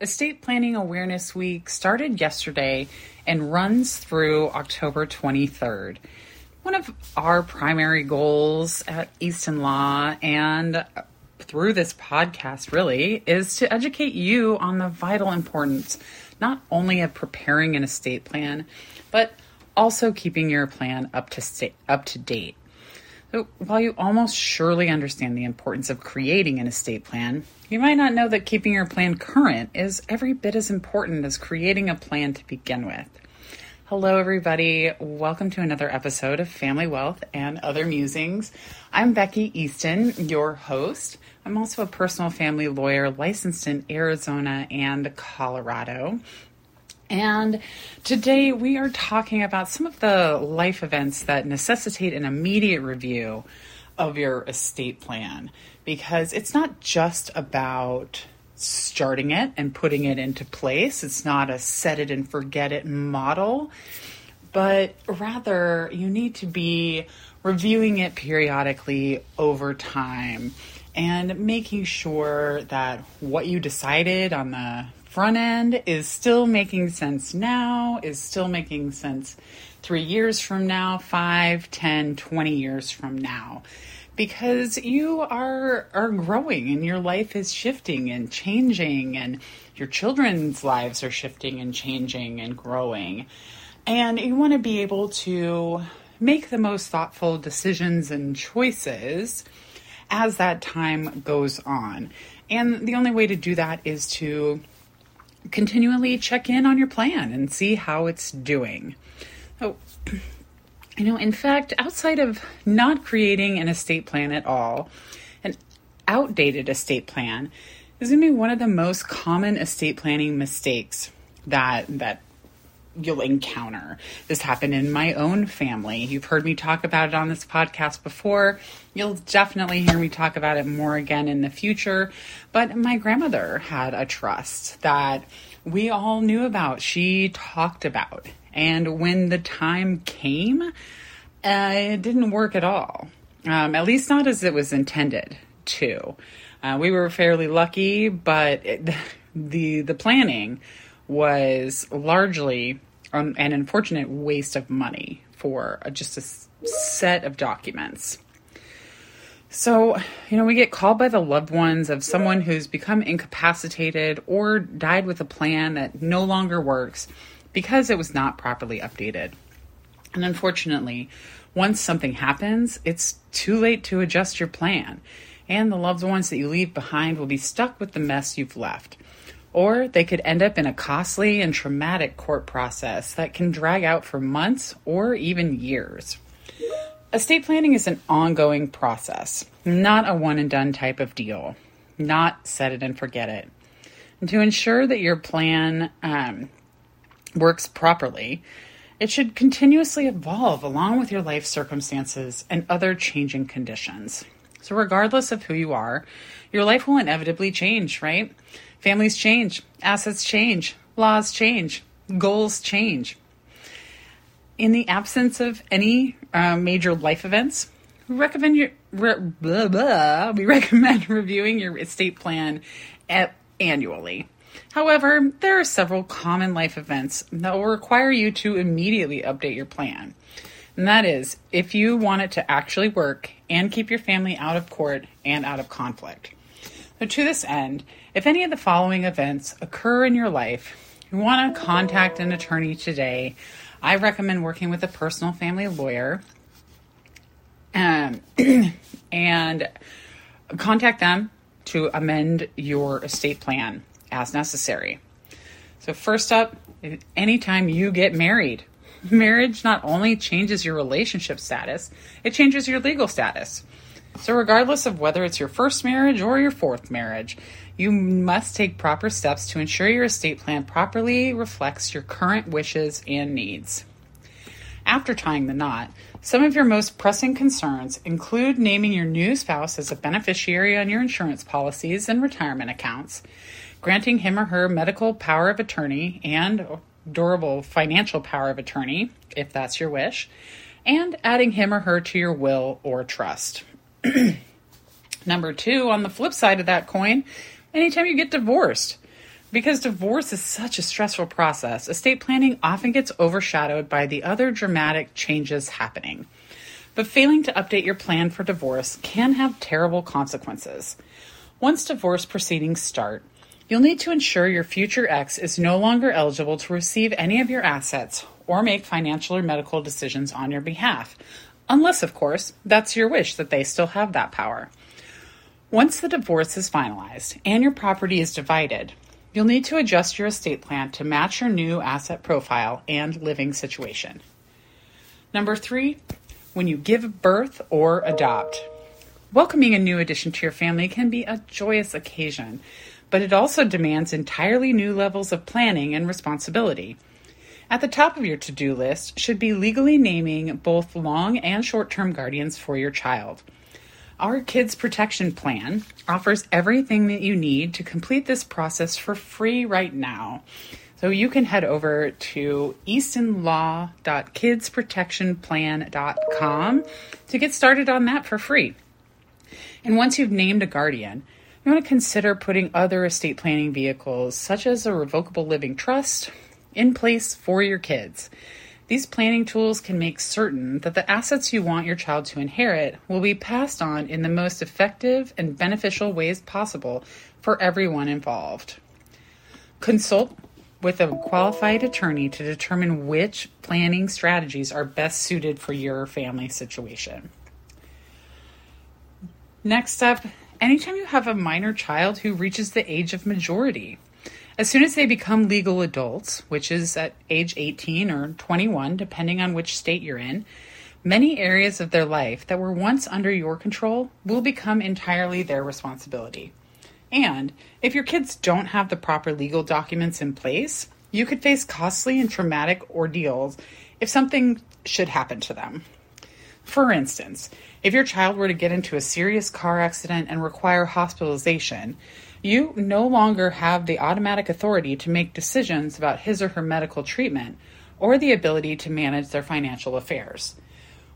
Estate Planning Awareness Week started yesterday and runs through October 23rd. One of our primary goals at Easton Law and through this podcast really is to educate you on the vital importance not only of preparing an estate plan, but also keeping your plan up to date. So while you almost surely understand the importance of creating an estate plan, you might not know that keeping your plan current is every bit as important as creating a plan to begin with. Hello, everybody. Welcome to another episode of Family Wealth and Other Musings. I'm Becky Easton, your host. I'm also a personal family lawyer licensed in Arizona and Colorado. And today we are talking about some of the life events that necessitate an immediate review of your estate plan, because it's not just about starting it and putting it into place. It's not a set it and forget it model, but rather you need to be reviewing it periodically over time and making sure that what you decided on the front end is still making sense now, is still making sense 3 years from now, 5, 10, 20 years from now, because you are growing and your life is shifting and changing and your children's lives are shifting and changing and growing. And you want to be able to make the most thoughtful decisions and choices as that time goes on. And the only way to do that is to continually check in on your plan and see how it's doing. Oh, you know, in fact, outside of not creating an estate plan at all, an outdated estate plan is going to be one of the most common estate planning mistakes that you'll encounter. This happened in my own family. You've heard me talk about it on this podcast before. You'll definitely hear me talk about it more again in the future. But my grandmother had a trust that we all knew about, she talked about. And when the time came, it didn't work at all. At least not as it was intended to. We were fairly lucky, but the planning was largely an unfortunate waste of money for just a set of documents. So, you know, we get called by the loved ones of someone who's become incapacitated or died with a plan that no longer works because it was not properly updated. And unfortunately, once something happens, it's too late to adjust your plan, and the loved ones that you leave behind will be stuck with the mess you've left. Or they could end up in a costly and traumatic court process that can drag out for months or even years. Estate planning is an ongoing process, not a one and done type of deal, not set it and forget it. And to ensure that your plan works properly, it should continuously evolve along with your life circumstances and other changing conditions. So regardless of who you are, your life will inevitably change, right? Families change, assets change, laws change, goals change. In the absence of any major life events, we recommend reviewing your estate plan annually. However, there are several common life events that will require you to immediately update your plan. And that is if you want it to actually work and keep your family out of court and out of conflict. So to this end, if any of the following events occur in your life, you want to contact an attorney today. I recommend working with a personal family lawyer and contact them to amend your estate plan as necessary. So first up, anytime you get married, marriage not only changes your relationship status, it changes your legal status. So regardless of whether it's your first marriage or your fourth marriage, you must take proper steps to ensure your estate plan properly reflects your current wishes and needs. After tying the knot, some of your most pressing concerns include naming your new spouse as a beneficiary on your insurance policies and retirement accounts, granting him or her medical power of attorney and durable financial power of attorney, if that's your wish, and adding him or her to your will or trust. Number 2, on the flip side of that coin, anytime you get divorced, Because divorce is such a stressful process, estate planning often gets overshadowed by the other dramatic changes happening. But failing to update your plan for divorce can have terrible consequences. Once divorce proceedings start, you'll need to ensure your future ex is no longer eligible to receive any of your assets or make financial or medical decisions on your behalf, unless, of course, that's your wish that they still have that power. Once the divorce is finalized and your property is divided, you'll need to adjust your estate plan to match your new asset profile and living situation. Number 3, when you give birth or adopt. Welcoming a new addition to your family can be a joyous occasion, but it also demands entirely new levels of planning and responsibility. At the top of your to-do list should be legally naming both long and short-term guardians for your child. Our Kids Protection Plan offers everything that you need to complete this process for free right now. So you can head over to EastonLaw.KidsProtectionPlan.com to get started on that for free. And once you've named a guardian, you want to consider putting other estate planning vehicles, such as a revocable living trust, in place for your kids. These planning tools can make certain that the assets you want your child to inherit will be passed on in the most effective and beneficial ways possible for everyone involved. Consult with a qualified attorney to determine which planning strategies are best suited for your family situation. Next up, anytime you have a minor child who reaches the age of majority, as soon as they become legal adults, which is at age 18 or 21, depending on which state you're in, many areas of their life that were once under your control will become entirely their responsibility. And if your kids don't have the proper legal documents in place, you could face costly and traumatic ordeals if something should happen to them. For instance, if your child were to get into a serious car accident and require hospitalization, you no longer have the automatic authority to make decisions about his or her medical treatment or the ability to manage their financial affairs.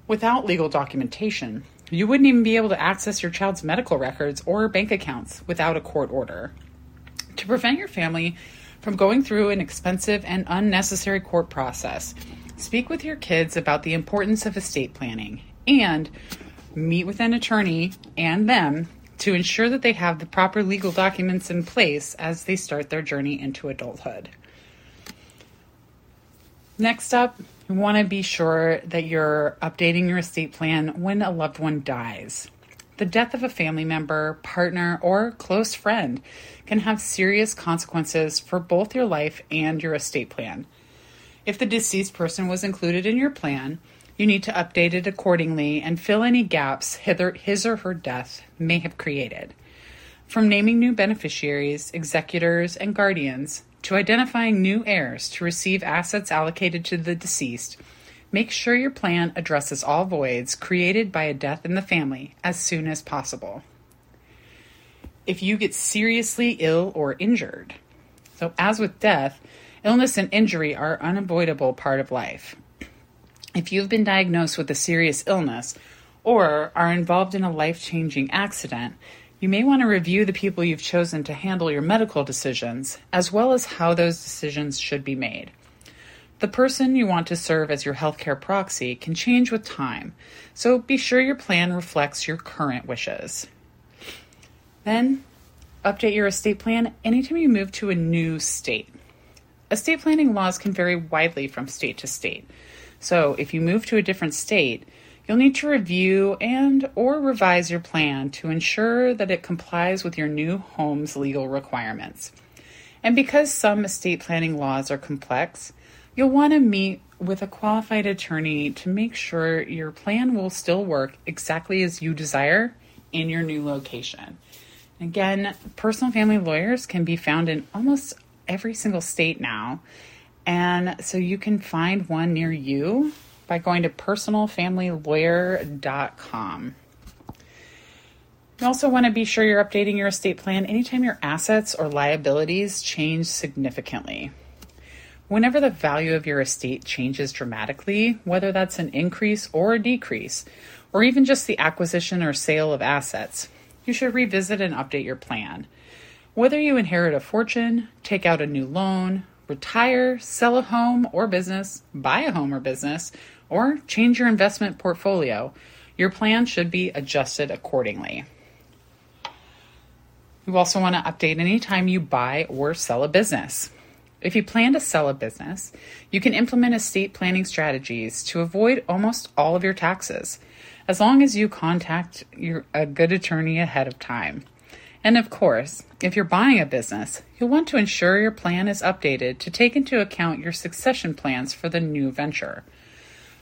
Without legal documentation, you wouldn't even be able to access your child's medical records or bank accounts without a court order. To prevent your family from going through an expensive and unnecessary court process, speak with your kids about the importance of estate planning and meet with an attorney and them to ensure that they have the proper legal documents in place as they start their journey into adulthood. Next up, you want to be sure that you're updating your estate plan when a loved one dies. The death of a family member, partner, or close friend can have serious consequences for both your life and your estate plan. If the deceased person was included in your plan, you need to update it accordingly and fill any gaps his or her death may have created. From naming new beneficiaries, executors, and guardians, to identifying new heirs to receive assets allocated to the deceased, make sure your plan addresses all voids created by a death in the family as soon as possible. If you get seriously ill or injured, so as with death, illness and injury are unavoidable part of life. If you've been diagnosed with a serious illness or are involved in a life-changing accident, you may want to review the people you've chosen to handle your medical decisions, as well as how those decisions should be made. The person you want to serve as your healthcare proxy can change with time, so be sure your plan reflects your current wishes. Then, update your estate plan anytime you move to a new state. Estate planning laws can vary widely from state to state. So if you move to a different state, you'll need to review and or revise your plan to ensure that it complies with your new home's legal requirements. And because some estate planning laws are complex, you'll want to meet with a qualified attorney to make sure your plan will still work exactly as you desire in your new location. Again, personal family lawyers can be found in almost every single state now, and so you can find one near you by going to personalfamilylawyer.com. You also want to be sure you're updating your estate plan anytime your assets or liabilities change significantly. Whenever the value of your estate changes dramatically, whether that's an increase or a decrease, or even just the acquisition or sale of assets, you should revisit and update your plan. Whether you inherit a fortune, take out a new loan, retire, sell a home or business, buy a home or business, or change your investment portfolio, your plan should be adjusted accordingly. You also want to update anytime you buy or sell a business. If you plan to sell a business, you can implement estate planning strategies to avoid almost all of your taxes, as long as you contact a good attorney ahead of time. And of course, if you're buying a business, you'll want to ensure your plan is updated to take into account your succession plans for the new venture.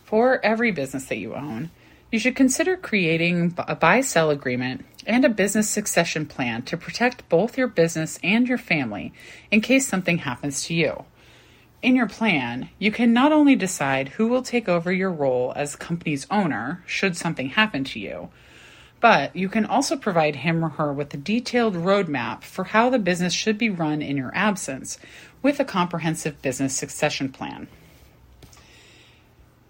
For every business that you own, you should consider creating a buy-sell agreement and a business succession plan to protect both your business and your family in case something happens to you. In your plan, you can not only decide who will take over your role as company's owner should something happen to you, but you can also provide him or her with a detailed roadmap for how the business should be run in your absence with a comprehensive business succession plan.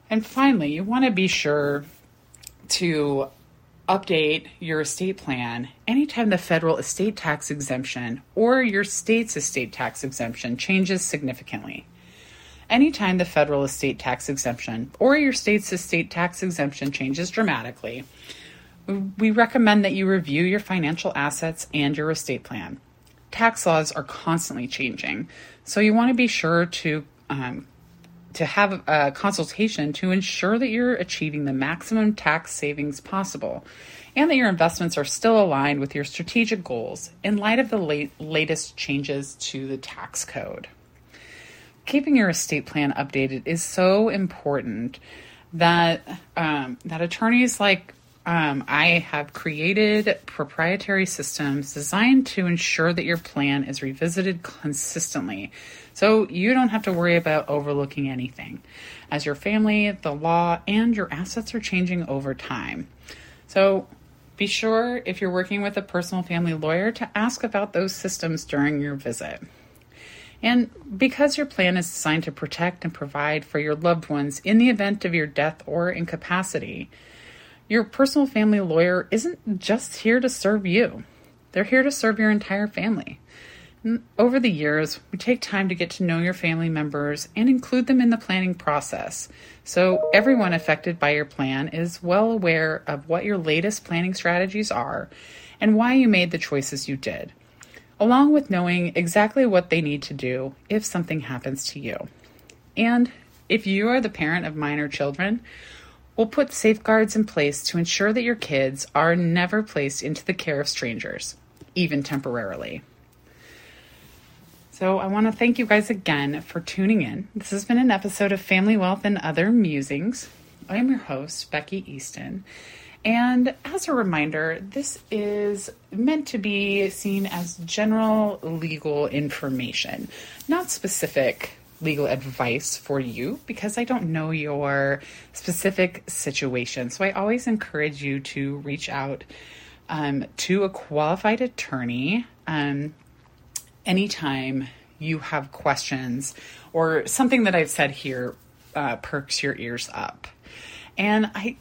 And finally, you want to be sure to update your estate plan anytime the federal estate tax exemption or your state's estate tax exemption changes significantly. Anytime the federal estate tax exemption or your state's estate tax exemption changes dramatically, we recommend that you review your financial assets and your estate plan. Tax laws are constantly changing, so you want to be sure to have a consultation to ensure that you're achieving the maximum tax savings possible and that your investments are still aligned with your strategic goals in light of the latest changes to the tax code. Keeping your estate plan updated is so important that attorneys like I have created proprietary systems designed to ensure that your plan is revisited consistently, so you don't have to worry about overlooking anything, as your family, the law, and your assets are changing over time. So be sure, if you're working with a personal family lawyer, to ask about those systems during your visit. And because your plan is designed to protect and provide for your loved ones in the event of your death or incapacity, your personal family lawyer isn't just here to serve you. They're here to serve your entire family. And over the years, we take time to get to know your family members and include them in the planning process, so everyone affected by your plan is well aware of what your latest planning strategies are and why you made the choices you did, along with knowing exactly what they need to do if something happens to you. And if you are the parent of minor children, we'll put safeguards in place to ensure that your kids are never placed into the care of strangers, even temporarily. So I want to thank you guys again for tuning in. This has been an episode of Family Wealth and Other Musings. I am your host, Becky Easton. And as a reminder, this is meant to be seen as general legal information, not specific legal advice for you, because I don't know your specific situation. So I always encourage you to reach out to a qualified attorney anytime you have questions or something that I've said here perks your ears up. And I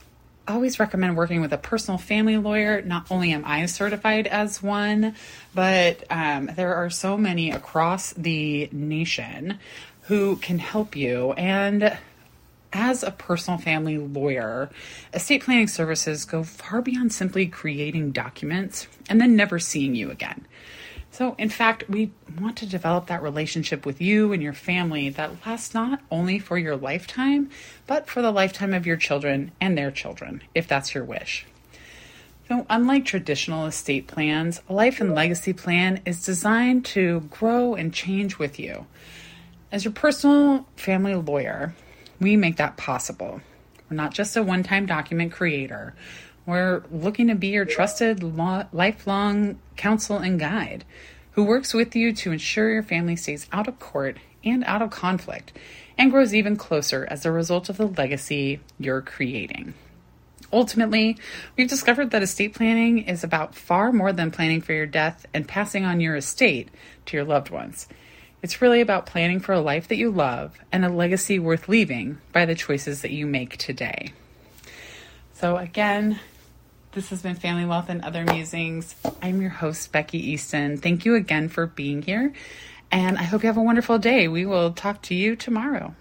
always recommend working with a personal family lawyer. Not only am I certified as one, but there are so many across the nation who can help you. And as a personal family lawyer, estate planning services go far beyond simply creating documents and then never seeing you again. So in fact, we want to develop that relationship with you and your family that lasts not only for your lifetime, but for the lifetime of your children and their children, if that's your wish. So unlike traditional estate plans, a life and legacy plan is designed to grow and change with you. As your personal family lawyer, we make that possible. We're not just a one-time document creator. We're looking to be your trusted lifelong counsel and guide who works with you to ensure your family stays out of court and out of conflict and grows even closer as a result of the legacy you're creating. Ultimately, we've discovered that estate planning is about far more than planning for your death and passing on your estate to your loved ones. It's really about planning for a life that you love and a legacy worth leaving by the choices that you make today. So again, This has been Family Wealth and Other Musings. I'm your host, Becky Easton. Thank you again for being here, and I hope you have a wonderful day. We will talk to you tomorrow.